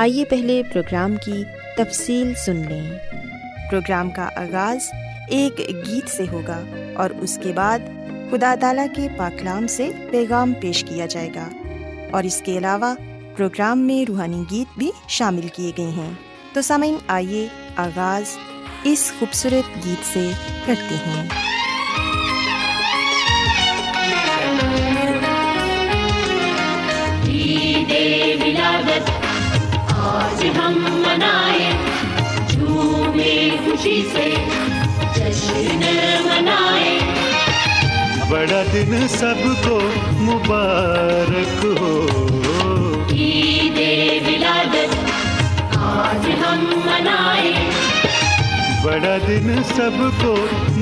آئیے پہلے پروگرام کی تفصیل سن لیں۔ پروگرام کا آغاز ایک گیت سے ہوگا اور اس کے بعد خدا تعالیٰ کے پاک کلام سے پیغام پیش کیا جائے گا، اور اس کے علاوہ پروگرام میں روحانی گیت بھی شامل کیے گئے ہیں۔ تو سامعین، آئیے آغاز اس خوبصورت گیت سے کرتے ہیں۔ ولادت آج ہم منائیں، جھومیں خوشی سے جشن منائیں، بڑا دن سب کو مبارک ہو۔ عید ولادت آج ہم منائیں، بڑا دن سب کو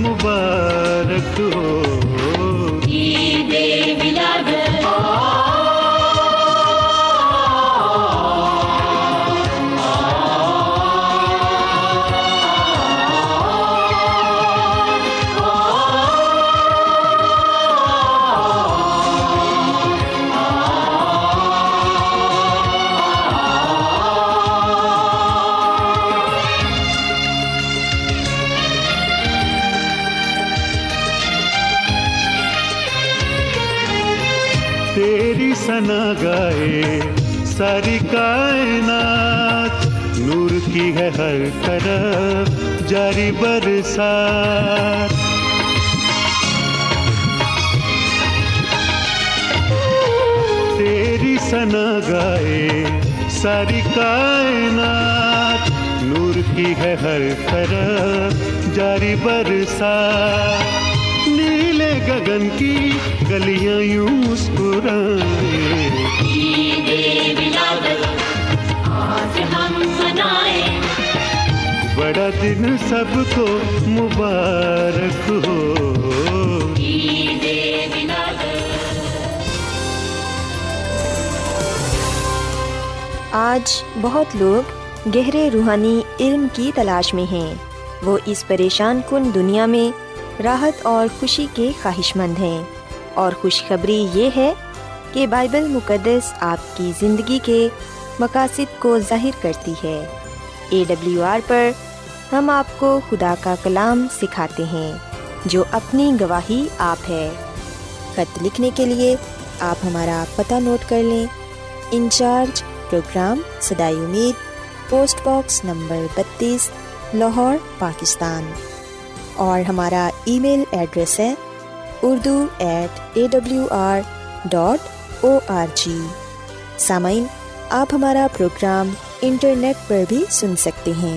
مبارک ہو۔ عید ولادت نا گائے ساری کائنات، نور کی ہے ہر طرف جاری برسات۔ تیری ثنا گائے ساری کائنات، نور کی ہے ہر طرف جاری برسات۔ نیلے گگن کی گلیاں یوں مسکرائیں، عید ولادت آج ہم منائیں، بڑا دن سب کو مبارک ہو۔ عید ولادت۔ آج بہت لوگ گہرے روحانی علم کی تلاش میں ہیں، وہ اس پریشان کن دنیا میں راحت اور خوشی کے خواہش مند ہیں، اور خوشخبری یہ ہے کہ بائبل مقدس آپ کی زندگی کے مقاصد کو ظاہر کرتی ہے۔ AWR پر ہم آپ کو خدا کا کلام سکھاتے ہیں جو اپنی گواہی آپ ہے۔ خط لکھنے کے لیے آپ ہمارا پتہ نوٹ کر لیں۔ انچارج پروگرام صدائے امید، post box number 32، Lahore, Pakistan. اور ہمارا ای میل ایڈریس ہے urdu@awr.org۔ سامعین، آپ ہمارا پروگرام انٹرنیٹ پر بھی سن سکتے ہیں،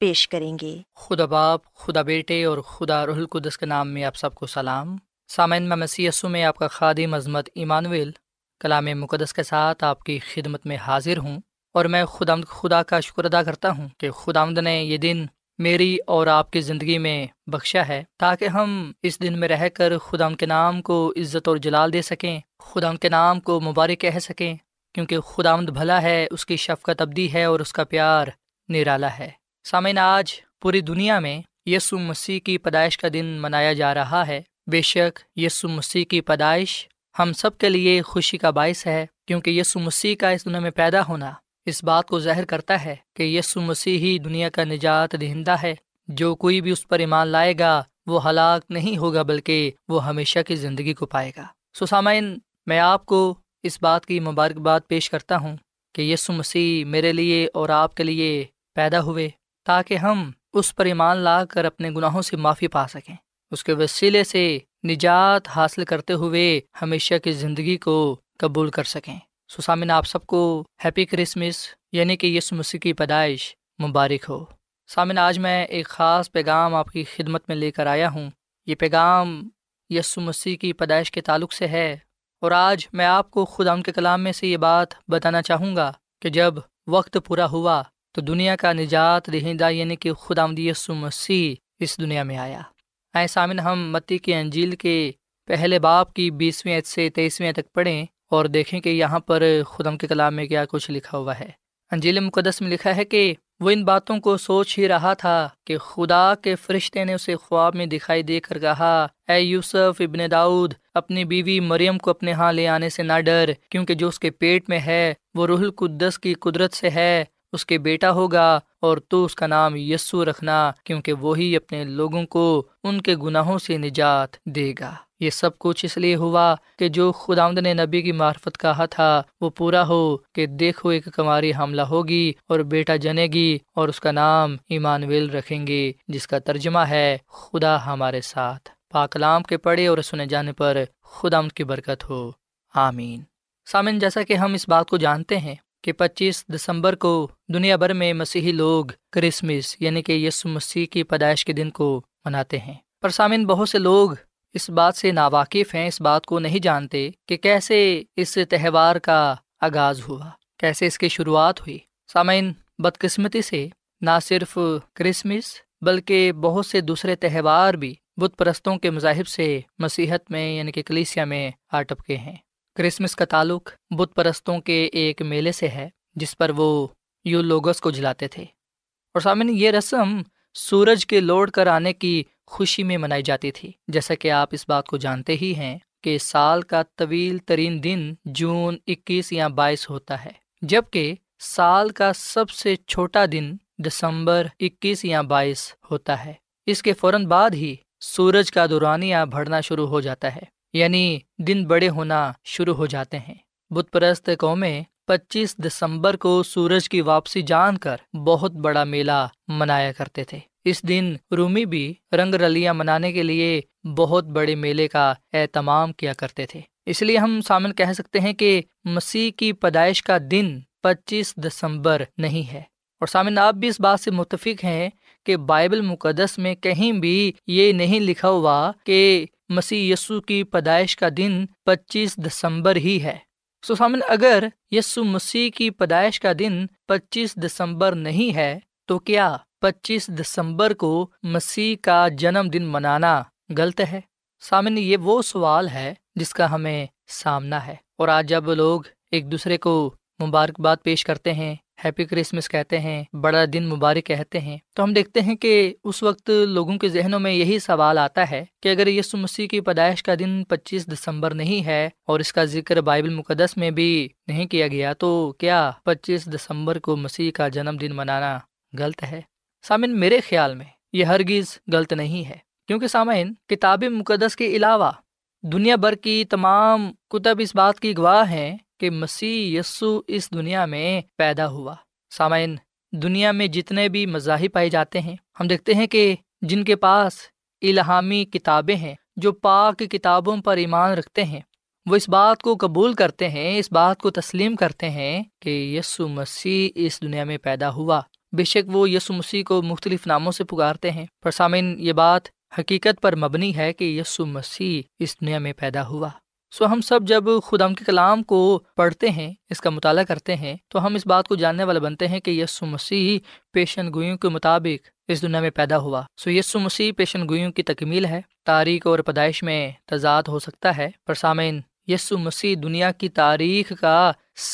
پیش کریں گے۔ خدا باپ، خدا بیٹے اور خدا روح القدس کے نام میں آپ سب کو سلام۔ سامعین، میں مسیح یسوع میں آپ کا خادم عظمت ایمانویل کلام مقدس کے ساتھ آپ کی خدمت میں حاضر ہوں، اور میں خدا کا شکر ادا کرتا ہوں کہ خداوند نے یہ دن میری اور آپ کی زندگی میں بخشا ہے، تاکہ ہم اس دن میں رہ کر خدا ان کے نام کو عزت اور جلال دے سکیں، خدا ان کے نام کو مبارک کہہ سکیں، کیونکہ خداوند بھلا ہے، اس کی شفقت ابدی ہے اور اس کا پیار نرالا ہے۔ سامعین، آج پوری دنیا میں یسوع مسیح کی پیدائش کا دن منایا جا رہا ہے۔ بے شک یسوع مسیح کی پیدائش ہم سب کے لیے خوشی کا باعث ہے، کیونکہ یسوع مسیح کا اس دنیا میں پیدا ہونا اس بات کو ظاہر کرتا ہے کہ یسوع مسیح ہی دنیا کا نجات دہندہ ہے۔ جو کوئی بھی اس پر ایمان لائے گا وہ ہلاک نہیں ہوگا بلکہ وہ ہمیشہ کی زندگی کو پائے گا۔ سامعین، میں آپ کو اس بات کی مبارکباد پیش کرتا ہوں کہ یسوع مسیح میرے لیے اور آپ کے لیے پیدا ہوئے تاکہ ہم اس پر ایمان لا کر اپنے گناہوں سے معافی پا سکیں، اس کے وسیلے سے نجات حاصل کرتے ہوئے ہمیشہ کی زندگی کو قبول کر سکیں۔ سامعین، آپ سب کو ہیپی کرسمس یعنی کہ یسوع مسیح کی پیدائش مبارک ہو۔ سامعین، آج میں ایک خاص پیغام آپ کی خدمت میں لے کر آیا ہوں۔ یہ پیغام یسوع مسیح کی پیدائش کے تعلق سے ہے، اور آج میں آپ کو خدا ان کے کلام میں سے یہ بات بتانا چاہوں گا کہ جب وقت پورا ہوا تو دنیا کا نجات دہندہ یعنی کہ خداوند یسوع مسیح اس دنیا میں آیا۔ آئیں سامعین، ہم متی کی انجیل کے پہلے باب کی 20ویں سے 23ویں تک پڑھیں اور دیکھیں کہ یہاں پر خدا ان کے کلام میں کیا کچھ لکھا ہوا ہے۔ انجیل مقدس میں لکھا ہے کہ وہ ان باتوں کو سوچ ہی رہا تھا کہ خدا کے فرشتے نے اسے خواب میں دکھائی دے کر کہا، اے یوسف ابن داؤد، اپنی بیوی مریم کو اپنے ہاں لے آنے سے نہ ڈر، کیونکہ جو اس کے پیٹ میں ہے وہ روح القدس کی قدرت سے ہے، اس کے بیٹا ہوگا اور تو اس کا نام یسوع رکھنا، کیونکہ وہی اپنے لوگوں کو ان کے گناہوں سے نجات دے گا۔ یہ سب کچھ اس لیے ہوا کہ جو خداوند نے نبی کی معرفت کہا تھا وہ پورا ہو کہ دیکھو ایک کنواری حاملہ ہوگی اور بیٹا جنے گی اور اس کا نام ایمانویل رکھیں گے، جس کا ترجمہ ہے خدا ہمارے ساتھ۔ پاک کلام کے پڑھے اور سنے جانے پر خداوند کی برکت ہو، آمین۔ سامعین، جیسا کہ ہم اس بات کو جانتے ہیں کہ 25 دسمبر کو دنیا بھر میں مسیحی لوگ کرسمس یعنی کہ یسوع مسیح کی پیدائش کے دن کو مناتے ہیں، پر سامعین بہت سے لوگ اس بات سے ناواقف ہیں، اس بات کو نہیں جانتے کہ کیسے اس تہوار کا آغاز ہوا، کیسے اس کی شروعات ہوئی۔ سامعین، بدقسمتی سے نہ صرف کرسمس بلکہ بہت سے دوسرے تہوار بھی بت پرستوں کے مذاہب سے مسیحت میں یعنی کہ کلیسیا میں آ ٹپکے ہیں۔ کرسمس کا تعلق بت پرستوں کے ایک میلے سے ہے جس پر وہ یولوگس کو جلاتے تھے، اور سامعین یہ رسم سورج کے لوٹ کر آنے کی خوشی میں منائی جاتی تھی۔ جیسا کہ آپ اس بات کو جانتے ہی ہیں کہ سال کا طویل ترین دن جون 21 یا 22 ہوتا ہے، جبکہ سال کا سب سے چھوٹا دن دسمبر 21 یا 22 ہوتا ہے۔ اس کے فوراً بعد ہی سورج کا دورانیہ بڑھنا شروع ہو جاتا ہے، یعنی دن بڑے ہونا شروع ہو جاتے ہیں۔ بت پرست قومیں 25 دسمبر کو سورج کی واپسی جان کر بہت بڑا میلہ منایا کرتے تھے۔ اس دن رومی بھی رنگ رلیاں منانے کے لیے بہت بڑے میلے کا اہتمام کیا کرتے تھے۔ اس لیے ہم سامن کہہ سکتے ہیں کہ مسیح کی پیدائش کا دن 25 دسمبر نہیں ہے، اور سامن آپ بھی اس بات سے متفق ہیں کہ بائبل مقدس میں کہیں بھی یہ نہیں لکھا ہوا کہ مسیح یسوع کی پیدائش کا دن 25 دسمبر ہی ہے۔ سو سامن اگر یسوع مسیح کی پیدائش کا دن 25 دسمبر نہیں ہے تو کیا 25 دسمبر کو مسیح کا جنم دن منانا غلط ہے؟ سامعین، یہ وہ سوال ہے جس کا ہمیں سامنا ہے، اور آج جب لوگ ایک دوسرے کو مبارکباد پیش کرتے ہیں، ہیپی کرسمس کہتے ہیں، بڑا دن مبارک کہتے ہیں، تو ہم دیکھتے ہیں کہ اس وقت لوگوں کے ذہنوں میں یہی سوال آتا ہے کہ اگر یسوع مسیح کی پیدائش کا دن 25 دسمبر نہیں ہے اور اس کا ذکر بائبل مقدس میں بھی نہیں کیا گیا تو کیا 25 دسمبر کو مسیح کا جنم دن منانا غلط ہے؟ سامعین، میرے خیال میں یہ ہرگز غلط نہیں ہے، کیونکہ سامعین کتاب مقدس کے علاوہ دنیا بھر کی تمام کتب اس بات کی گواہ ہیں کہ مسیح یسوع اس دنیا میں پیدا ہوا۔ سامعین، دنیا میں جتنے بھی مذاہب پائے جاتے ہیں، ہم دیکھتے ہیں کہ جن کے پاس الہامی کتابیں ہیں، جو پاک کتابوں پر ایمان رکھتے ہیں، وہ اس بات کو قبول کرتے ہیں، اس بات کو تسلیم کرتے ہیں کہ یسوع مسیح اس دنیا میں پیدا ہوا۔ بے شک وہ یسوع مسیح کو مختلف ناموں سے پکارتے ہیں، پر سامعین یہ بات حقیقت پر مبنی ہے کہ یسوع مسیح اس دنیا میں پیدا ہوا۔ سو ہم سب جب خدا کے کلام کو پڑھتے ہیں، اس کا مطالعہ کرتے ہیں، تو ہم اس بات کو جاننے والے بنتے ہیں کہ یسوع مسیح پیشن گوئیوں کے مطابق اس دنیا میں پیدا ہوا۔ سو یسوع مسیح پیشن گوئیوں کی تکمیل ہے۔ تاریخ اور پیدائش میں تضاد ہو سکتا ہے، پر سامعین یسوع مسیح دنیا کی تاریخ کا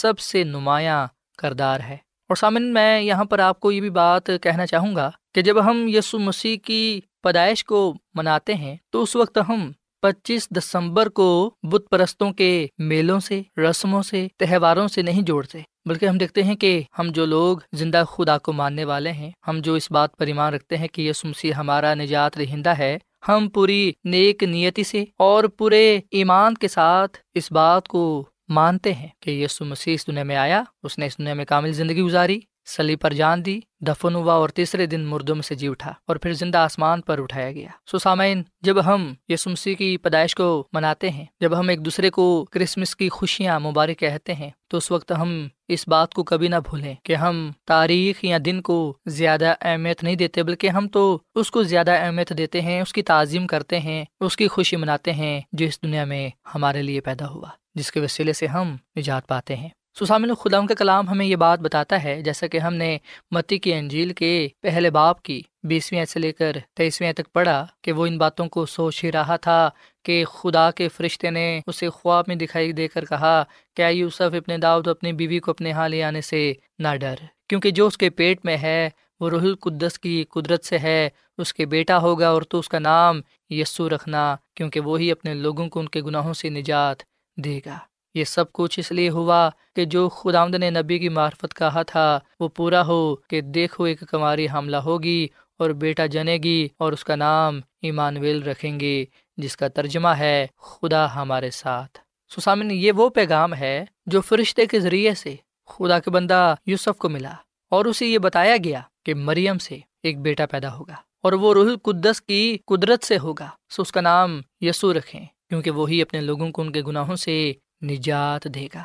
سب سے نمایاں کردار ہے۔ اور سامعین، میں یہاں پر آپ کو یہ بھی بات کہنا چاہوں گا کہ جب ہم یسوع مسیح کی پیدائش کو مناتے ہیں تو اس وقت ہم 25 دسمبر کو بت پرستوں کے میلوں سے، رسموں سے، تہواروں سے نہیں جوڑتے، بلکہ ہم دیکھتے ہیں کہ ہم جو لوگ زندہ خدا کو ماننے والے ہیں، ہم جو اس بات پر ایمان رکھتے ہیں کہ یسوع مسیح ہمارا نجات دہندہ ہے، ہم پوری نیک نیتی سے اور پورے ایمان کے ساتھ اس بات کو مانتے ہیں کہ یسوع مسیح اس دنیا میں آیا، اس نے اس دنیا میں کامل زندگی گزاری، صلیب پر جان دی، دفن ہوا اور تیسرے دن مردوں میں سے جی اٹھا اور پھر زندہ آسمان پر اٹھایا گیا۔ سامعین، جب ہم یسوع مسیح کی پیدائش کو مناتے ہیں، جب ہم ایک دوسرے کو کرسمس کی خوشیاں مبارک کہتے ہیں، تو اس وقت ہم اس بات کو کبھی نہ بھولیں کہ ہم تاریخ یا دن کو زیادہ اہمیت نہیں دیتے، بلکہ ہم تو اس کو زیادہ اہمیت دیتے ہیں، اس کی تعظیم کرتے ہیں، اس کی خوشی مناتے ہیں جو اس دنیا میں ہمارے لیے پیدا ہوا، جس کے وسیلے سے ہم نجات پاتے ہیں۔ سامعین، خدا کا کلام ہمیں یہ بات بتاتا ہے، جیسا کہ ہم نے متی کی انجیل کے پہلے باب کی 20ویں سے لے کر 23ویں تک پڑھا، کہ وہ ان باتوں کو سوچ ہی رہا تھا کہ خدا کے فرشتے نے اسے خواب میں دکھائی دے کر کہا کہ اے یوسف ابن داؤد، اپنی بیوی کو اپنے ہاں لے آنے سے نہ ڈر، کیونکہ جو اس کے پیٹ میں ہے وہ روح القدس کی قدرت سے ہے، اس کے بیٹا ہوگا اور تو اس کا نام یسوع رکھنا، کیونکہ وہی اپنے لوگوں کو ان کے گناہوں سے نجات دے گا۔ یہ سب کچھ اس لیے ہوا کہ جو خداوند نے نبی کی معرفت کہا تھا وہ پورا ہو کہ دیکھو ایک کماری حاملہ ہوگی اور بیٹا جنے گی اور اس کا نام ایمانویل رکھیں گے، جس کا ترجمہ ہے خدا ہمارے ساتھ۔ سامعین، یہ وہ پیغام ہے جو فرشتے کے ذریعے سے خدا کے بندہ یوسف کو ملا اور اسے یہ بتایا گیا کہ مریم سے ایک بیٹا پیدا ہوگا اور وہ روح القدس کی قدرت سے ہوگا، سو اس کا نام یسوع رکھیں، کیونکہ وہی اپنے لوگوں کو ان کے گناہوں سے نجات دے گا۔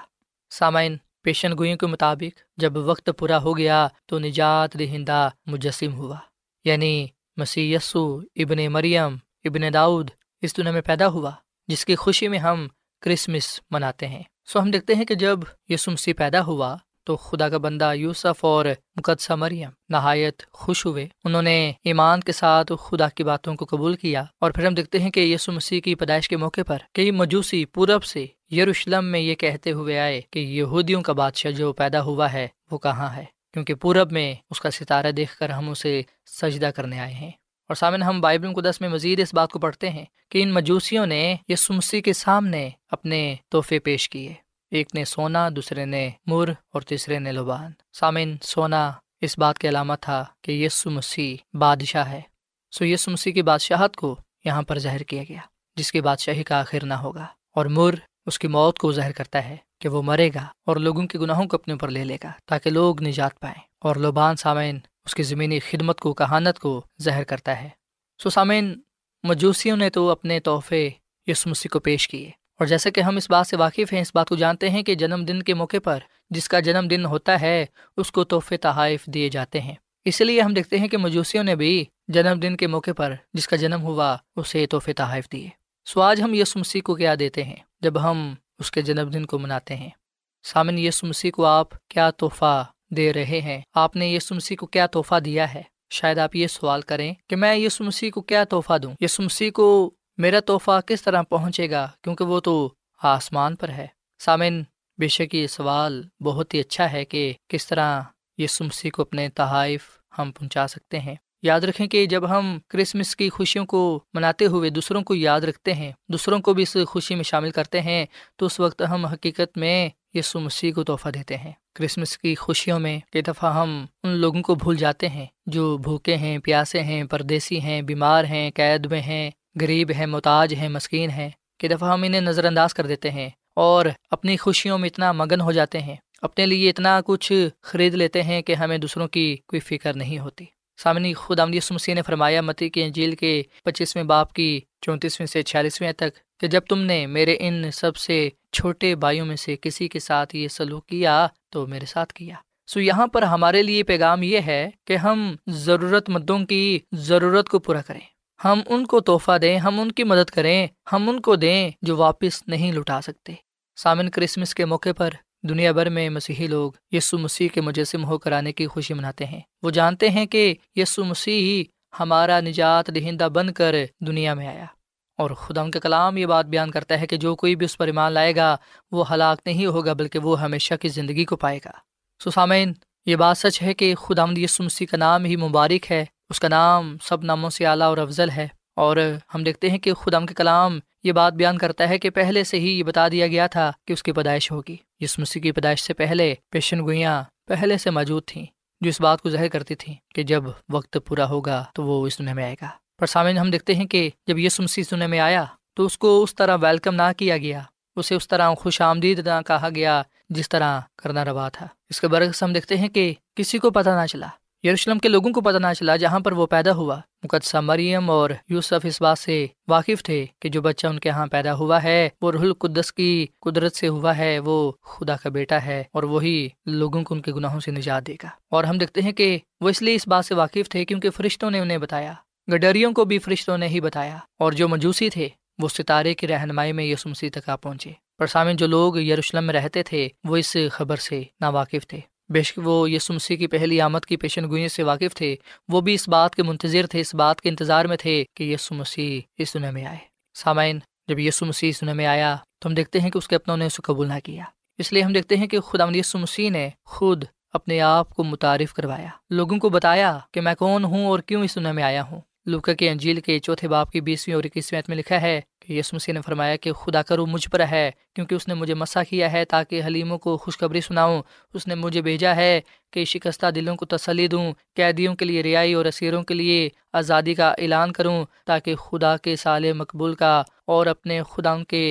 سامعین، پیشن گوئیوں کے مطابق جب وقت پورا ہو گیا تو نجات دہندہ مجسم ہوا، یعنی مسیح یسوع ابن مریم ابن داؤد اس دنیا میں پیدا ہوا، جس کی خوشی میں ہم کرسمس مناتے ہیں۔ سو ہم دیکھتے ہیں کہ جب یسوع مسیح پیدا ہوا تو خدا کا بندہ یوسف اور مقدسہ مریم نہایت خوش ہوئے، انہوں نے ایمان کے ساتھ خدا کی باتوں کو قبول کیا۔ اور پھر ہم دیکھتے ہیں کہ یسوع مسیح کی پیدائش کے موقع پر کئی مجوسی پورب سے یروشلم میں یہ کہتے ہوئے آئے کہ یہودیوں کا بادشاہ جو پیدا ہوا ہے وہ کہاں ہے، کیونکہ پورب میں اس کا ستارہ دیکھ کر ہم اسے سجدہ کرنے آئے ہیں۔ اور سامنے، ہم بائبل مقدس میں مزید اس بات کو پڑھتے ہیں کہ ان مجوسیوں نے یسوع مسیح کے سامنے اپنے تحفے پیش کیے، ایک نے سونا، دوسرے نے مر اور تیسرے نے لبان۔ سامعین، سونا اس بات کی علامت تھا کہ یسوع مسیح بادشاہ ہے، سو یسوع مسیح کی بادشاہت کو یہاں پر ظاہر کیا گیا، جس کی بادشاہی کا آخر نہ ہوگا، اور مر اس کی موت کو ظاہر کرتا ہے کہ وہ مرے گا اور لوگوں کے گناہوں کو اپنے اوپر لے لے گا تاکہ لوگ نجات پائیں، اور لبان سامعین اس کی زمینی خدمت کو، کہانت کو ظاہر کرتا ہے۔ سو سامعین، مجوسیوں نے تو اپنے تحفے یسوع مسیح کو پیش کیے، اور جیسا کہ ہم اس بات سے واقف ہیں، اس بات کو جانتے ہیں کہ جنم دن کے موقع پر جس کا جنم دن ہوتا ہے اس کو تحفے تحائف دیے جاتے ہیں، اس لیے ہم دیکھتے ہیں کہ مجوسیوں نے بھی جنم دن کے موقع پر جس کا جنم ہوا اسے تحفے تحائف دیے۔ سو آج ہم یسوع مسیح کو کیا دیتے ہیں جب ہم اس کے جنم دن کو مناتے ہیں؟ سامعین، یسوع مسیح کو آپ کیا تحفہ دے رہے ہیں؟ آپ نے یسوع مسیح کو کیا تحفہ دیا ہے؟ شاید آپ یہ سوال کریں کہ میں یسوع مسیح کو کیا تحفہ دوں، یسوع مسیح کو میرا تحفہ کس طرح پہنچے گا، کیونکہ وہ تو آسمان پر ہے۔ سامعین، بے شک یہ سوال بہت ہی اچھا ہے کہ کس طرح یسوع مسیح کو اپنے تحائف ہم پہنچا سکتے ہیں۔ یاد رکھیں کہ جب ہم کرسمس کی خوشیوں کو مناتے ہوئے دوسروں کو یاد رکھتے ہیں، دوسروں کو بھی اس خوشی میں شامل کرتے ہیں، تو اس وقت ہم حقیقت میں یسوع مسیح کو تحفہ دیتے ہیں۔ کرسمس کی خوشیوں میں کئی دفعہ ہم ان لوگوں کو بھول جاتے ہیں جو بھوکے ہیں، پیاسے ہیں، پردیسی ہیں، بیمار ہیں، قید میں ہیں، غریب ہیں، محتاج ہیں، مسکین ہیں۔ کئی دفعہ ہم انہیں نظر انداز کر دیتے ہیں اور اپنی خوشیوں میں اتنا مگن ہو جاتے ہیں، اپنے لیے اتنا کچھ خرید لیتے ہیں کہ ہمیں دوسروں کی کوئی فکر نہیں ہوتی۔ سامعین، خداوند یسوع مسیح نے فرمایا متی کی انجیل کے 25ویں باب کی 34ویں سے 46ویں تک کہ جب تم نے میرے ان سب سے چھوٹے بھائیوں میں سے کسی کے ساتھ یہ سلوک کیا تو میرے ساتھ کیا۔ سو یہاں پر ہمارے لیے پیغام یہ ہے کہ ہم ضرورت مندوں کی ضرورت کو پورا کریں، ہم ان کو تحفہ دیں، ہم ان کی مدد کریں، ہم ان کو دیں جو واپس نہیں لٹا سکتے۔ سامن، کرسمس کے موقع پر دنیا بھر میں مسیحی لوگ یسوع مسیح کے مجسم ہو کر آنے کی خوشی مناتے ہیں۔ وہ جانتے ہیں کہ یسوع مسیح ہمارا نجات دہندہ بن کر دنیا میں آیا، اور خدا ان کا کلام یہ بات بیان کرتا ہے کہ جو کوئی بھی اس پر ایمان لائے گا وہ ہلاک نہیں ہوگا بلکہ وہ ہمیشہ کی زندگی کو پائے گا۔ سو سامعین، یہ بات سچ ہے کہ خداوند یسوع مسیح کا نام ہی مبارک ہے، اس کا نام سب ناموں سے اعلیٰ اور افضل ہے۔ اور ہم دیکھتے ہیں کہ خدا کے کلام یہ بات بیان کرتا ہے کہ پہلے سے ہی یہ بتا دیا گیا تھا کہ اس کی پیدائش ہوگی۔ یسوع مسیح کی پیدائش سے پہلے پیشن گوئیاں پہلے سے موجود تھیں جو اس بات کو ظاہر کرتی تھیں کہ جب وقت پورا ہوگا تو وہ اس دنیا میں آئے گا۔ پر سامنے ہم دیکھتے ہیں کہ جب یسوع مسیح اس دنیا میں آیا تو اس کو اس طرح ویلکم نہ کیا گیا، اسے اس طرح خوش آمدید نہ کہا گیا جس طرح کرنا روا تھا۔ اس کے برعکس ہم دیکھتے ہیں کہ کسی کو پتہ نہ چلا، یروشلم کے لوگوں کو پتہ نہ چلا جہاں پر وہ پیدا ہوا۔ مقدسہ مریم اور یوسف اس بات سے واقف تھے کہ جو بچہ ان کے ہاں پیدا ہوا ہے وہ روح القدس کی قدرت سے ہوا ہے، وہ خدا کا بیٹا ہے اور وہی لوگوں کو ان کے گناہوں سے نجات دے گا۔ اور ہم دیکھتے ہیں کہ وہ اس لیے اس بات سے واقف تھے کیونکہ فرشتوں نے انہیں بتایا، گڈریوں کو بھی فرشتوں نے ہی بتایا، اور جو مجوسی تھے وہ ستارے کی رہنمائی میں یسوع مسیح تک آ پہنچے۔ پر سامعین، جو لوگ یروشلم میں رہتے تھے وہ اس خبر سے ناواقف تھے۔ بے شک وہ یسوع مسیح کی پہلی آمد کی پیشن گوئی سے واقف تھے، وہ بھی اس بات کے منتظر تھے، اس بات کے انتظار میں تھے کہ یسوع مسیح اس دنیا میں آئے۔ سامعین، جب یسوع مسیح اس دنیا میں آیا تو ہم دیکھتے ہیں کہ اس کے اپنوں نے اس کو قبول نہ کیا، اس لیے ہم دیکھتے ہیں کہ خداوند یسوع مسیح نے خود اپنے آپ کو متعارف کروایا، لوگوں کو بتایا کہ میں کون ہوں اور کیوں اس دنیا میں آیا ہوں۔ لوکا کی انجیل کے 4 باب کی 20 اور 21 آیت میں لکھا ہے کہ یسوع مسیح نے فرمایا کہ خدا کا روح مجھ پر ہے کیونکہ اس نے مجھے مسح کیا ہے تاکہ حلیموں کو خوشخبری سناؤں، اس نے مجھے بھیجا ہے کہ شکستہ دلوں کو تسلی دوں، قیدیوں کے لیے رہائی اور اسیروں کے لیے آزادی کا اعلان کروں، تاکہ خدا کے سال مقبول کا اور اپنے خدا کے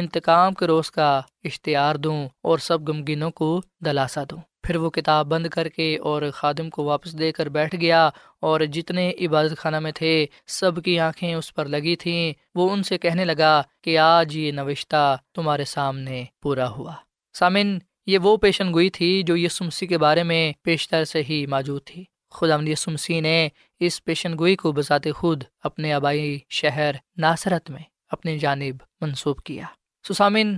انتقام کے روز کا اشتہار دوں اور سب غمگینوں کو دلاسا دوں۔ پھر وہ کتاب بند کر کے اور خادم کو واپس دے کر بیٹھ گیا، اور جتنے عبادت خانہ میں تھے سب کی آنکھیں اس پر لگی تھیں۔ وہ ان سے کہنے لگا کہ آج یہ نوشتہ تمہارے سامنے پورا ہوا۔ سامن، یہ وہ پیشن گوئی تھی جو یسوع مسیح کے بارے میں پیشتر سے ہی موجود تھی۔ خداوند یسوع مسیح نے اس پیشن گوئی کو بذات خود اپنے آبائی شہر ناصرت میں اپنی جانب منسوب کیا۔ سامن،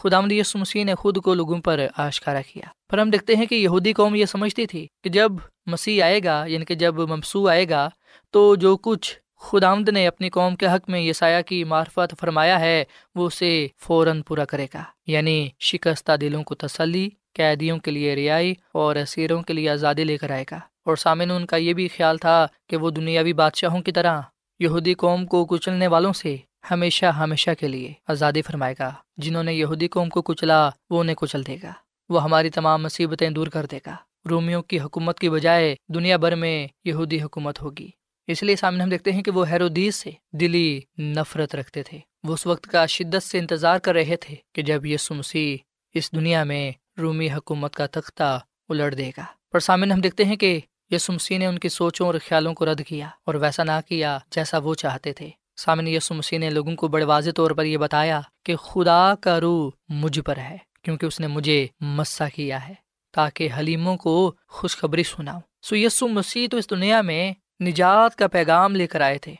خداوند یسوع مسیح نے خود کو لوگوں پر آشکارا کیا۔ پر ہم دیکھتے ہیں کہ یہودی قوم یہ سمجھتی تھی کہ جب مسیح آئے گا، یعنی کہ جب ممسوح آئے گا، تو جو کچھ خداوند نے اپنی قوم کے حق میں یسایہ کی معرفت فرمایا ہے وہ اسے فوراً پورا کرے گا، یعنی شکستہ دلوں کو تسلی، قیدیوں کے لیے رہائی اور اسیروں کے لیے آزادی لے کر آئے گا۔ اور سامعین، ان کا یہ بھی خیال تھا کہ وہ دنیاوی بادشاہوں کی طرح یہودی قوم کو کچلنے والوں سے ہمیشہ ہمیشہ کے لیے آزادی فرمائے گا۔ جنہوں نے یہودی قوم کو کچلا وہ انہیں کچل دے گا، وہ ہماری تمام مصیبتیں دور کر دے گا۔ رومیوں کی حکومت کی بجائے دنیا بھر میں یہودی حکومت ہوگی۔ اس لیے سامنے ہم دیکھتے ہیں کہ وہ ہیرودیس سے دلی نفرت رکھتے تھے، وہ اس وقت کا شدت سے انتظار کر رہے تھے کہ جب یسوع مسیح اس دنیا میں رومی حکومت کا تختہ الٹ دے گا۔ پر سامنے ہم دیکھتے ہیں کہ یسوع مسیح نے ان کی سوچوں اور خیالوں کو رد کیا اور ویسا نہ کیا جیسا وہ چاہتے تھے۔ سامعین، یسوع مسیح نے لوگوں کو بڑے واضح طور پر یہ بتایا کہ خدا کا روح مجھ پر ہے کیونکہ اس نے مجھے مسح کیا ہے تاکہ حلیموں کو خوشخبری سناؤں۔ یسوع مسیح تو اس دنیا میں نجات کا پیغام لے کر آئے تھے۔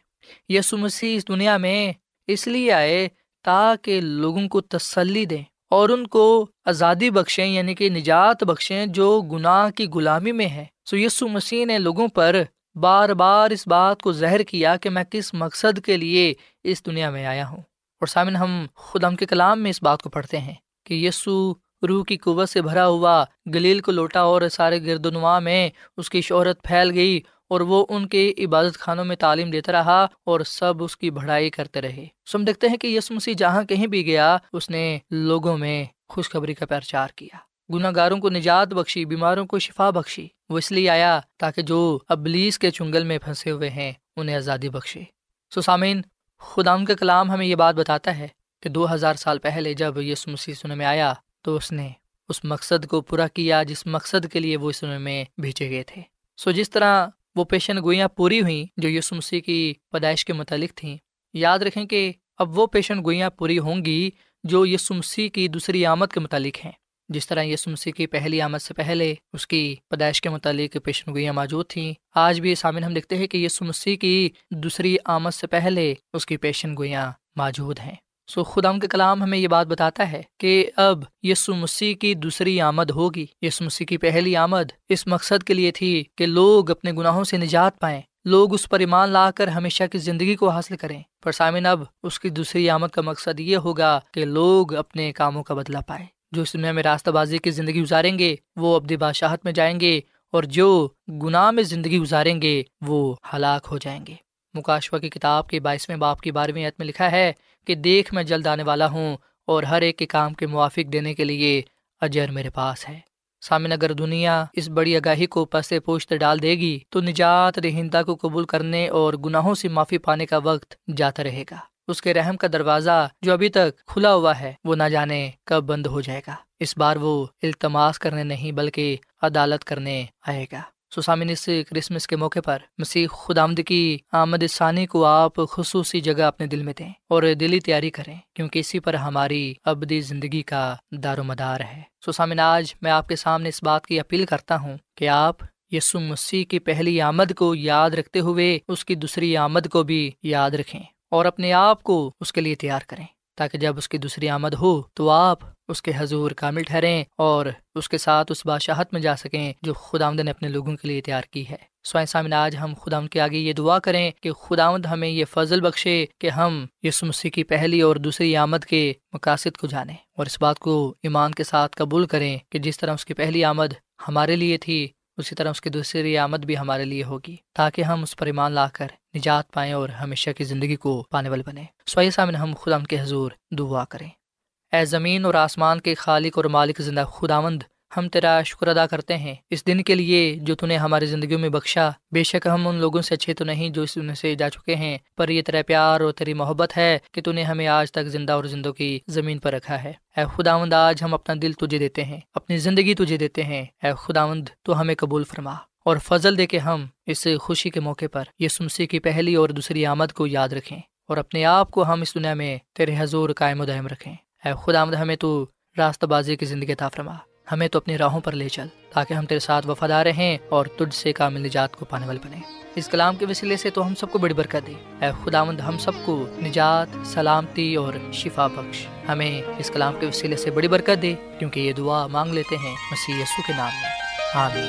یسوع مسیح اس دنیا میں اس لیے آئے تاکہ لوگوں کو تسلی دیں اور ان کو آزادی بخشیں، یعنی کہ نجات بخشیں جو گناہ کی غلامی میں ہیں۔ یسوع مسیح نے لوگوں پر بار بار اس بات کو ظاہر کیا کہ میں کس مقصد کے لیے اس دنیا میں آیا ہوں۔ اور سامن، ہم خدا کے کلام میں اس بات کو پڑھتے ہیں کہ یسوع روح کی قوت سے بھرا ہوا گلیل کو لوٹا اور سارے گرد و نما میں اس کی شہرت پھیل گئی، اور وہ ان کے عبادت خانوں میں تعلیم دیتا رہا اور سب اس کی بڑائی کرتے رہے۔ ہم دیکھتے ہیں کہ یسوع مسیح جہاں کہیں بھی گیا اس نے لوگوں میں خوشخبری کا پرچار کیا، گناہ گاروں کو نجات بخشی، بیماروں کو شفا بخشی۔ وہ اس لیے آیا تاکہ جو ابلیس کے چنگل میں پھنسے ہوئے ہیں انہیں آزادی بخشے۔ سامعین، خدا کا کلام ہمیں یہ بات بتاتا ہے کہ 2000 سال پہلے جب یسوع مسیح اس دنیا میں آیا تو اس نے اس مقصد کو پورا کیا جس مقصد کے لیے وہ اس دنیا میں بھیجے گئے تھے۔ جس طرح وہ پیشن گوئیاں پوری ہوئیں جو یسوع مسیح کی پیدائش کے متعلق تھیں، یاد رکھیں کہ اب وہ پیشن گوئیاں پوری ہوں گی جو یسوع مسیح کی دوسری آمد کے متعلق ہیں۔ جس طرح یسوع مسیح کی پہلی آمد سے پہلے اس کی پیدائش کے متعلق پیشن گوئیاں موجود تھیں، آج بھی سامنے ہم دیکھتے ہیں کہ یسوع مسیح کی دوسری آمد سے پہلے اس کی پیشن گوئیاں موجود ہیں۔ خدا کے کلام ہمیں یہ بات بتاتا ہے کہ اب یسوع مسیح کی دوسری آمد ہوگی۔ یسوع مسیح کی پہلی آمد اس مقصد کے لیے تھی کہ لوگ اپنے گناہوں سے نجات پائیں، لوگ اس پر ایمان لا کر ہمیشہ کی زندگی کو حاصل کریں۔ پر سامعین، اب اس کی دوسری آمد کا مقصد یہ ہوگا کہ لوگ اپنے کاموں کا بدلہ پائیں۔ جو اس دنیا میں راستہ بازی کی زندگی گزاریں گے وہ ابدی بادشاہت میں جائیں گے اور جو گناہ میں زندگی گزاریں گے وہ ہلاک ہو جائیں گے۔ مکاشفہ کی کتاب کے 22ویں باب کی 12ویں آیت میں لکھا ہے کہ دیکھ میں جلد آنے والا ہوں اور ہر ایک کے کام کے موافق دینے کے لیے اجر میرے پاس ہے۔ سامعین، اگر دنیا اس بڑی آگاہی کو پس پشت ڈال دے گی تو نجات دہندہ کو قبول کرنے اور گناہوں سے معافی پانے کا وقت جاتا رہے گا۔ اس کے رحم کا دروازہ جو ابھی تک کھلا ہوا ہے وہ نہ جانے کب بند ہو جائے گا۔ اس بار وہ التماس کرنے نہیں بلکہ عدالت کرنے آئے گا۔ سو سامعین، اس کرسمس کے موقع پر مسیح خداوند کی آمد ثانی کو آپ خصوصی جگہ اپنے دل میں دیں اور دلی تیاری کریں، کیونکہ اسی پر ہماری ابدی زندگی کا دار و مدار ہے۔ سو سامعین، آج میں آپ کے سامنے اس بات کی اپیل کرتا ہوں کہ آپ یسوع مسیح کی پہلی آمد کو یاد رکھتے ہوئے اس کی دوسری آمد کو بھی یاد رکھیں اور اپنے آپ کو اس کے لیے تیار کریں، تاکہ جب اس کی دوسری آمد ہو تو آپ اس کے حضور کامل ٹھہریں اور اس کے ساتھ اس بادشاہت میں جا سکیں جو خداوند نے اپنے لوگوں کے لیے تیار کی ہے۔ سوائے سامنے، آج ہم خداوند کے آگے یہ دعا کریں کہ خداوند ہمیں یہ فضل بخشے کہ ہم یسوع مسیح کی پہلی اور دوسری آمد کے مقاصد کو جانیں اور اس بات کو ایمان کے ساتھ قبول کریں کہ جس طرح اس کی پہلی آمد ہمارے لیے تھی، اسی طرح اس کی دوسری آمد بھی ہمارے لیے ہوگی، تاکہ ہم اس پر ایمان لا کر نجات پائیں اور ہمیشہ کی زندگی کو پانے والے بنیں۔ سوائے سامنے، ہم خداوند کے حضور دعا کریں۔ اے زمین اور آسمان کے خالق اور مالک زندہ خداوند، ہم تیرا شکر ادا کرتے ہیں اس دن کے لیے جو تو نے ہماری زندگیوں میں بخشا۔ بے شک ہم ان لوگوں سے اچھے تو نہیں جو اس دنیا سے جا چکے ہیں، پر یہ تیرا پیار اور تیری محبت ہے کہ تو نے ہمیں آج تک زندہ اور زندوں کی زمین پر رکھا ہے۔ اے خداوند، آج ہم اپنا دل تجھے دیتے ہیں، اپنی زندگی تجھے دیتے ہیں۔ اے خداوند، تو ہمیں قبول فرما اور فضل دے کہ ہم اس خوشی کے موقع پر یسوع مسیح کی پہلی اور دوسری آمد کو یاد رکھیں اور اپنے آپ کو ہم اس دنیا میں تیرے حضور قائم و دائم رکھیں۔ اے خداوند، ہمیں تو راستہ بازی کی زندگی عطا فرما، ہمیں تو اپنی راہوں پر لے چل، تاکہ ہم تیرے ساتھ وفادار رہیں اور تجھ سے کامل نجات کو پانے والے بنیں۔ اس کلام کے وسیلے سے تو ہم سب کو بڑی برکت دے۔ اے خداوند، ہم سب کو نجات، سلامتی اور شفا بخش۔ ہمیں اس کلام کے وسیلے سے بڑی برکت دے، کیونکہ یہ دعا مانگ لیتے ہیں مسیح یسوع کے نام میں، آمین۔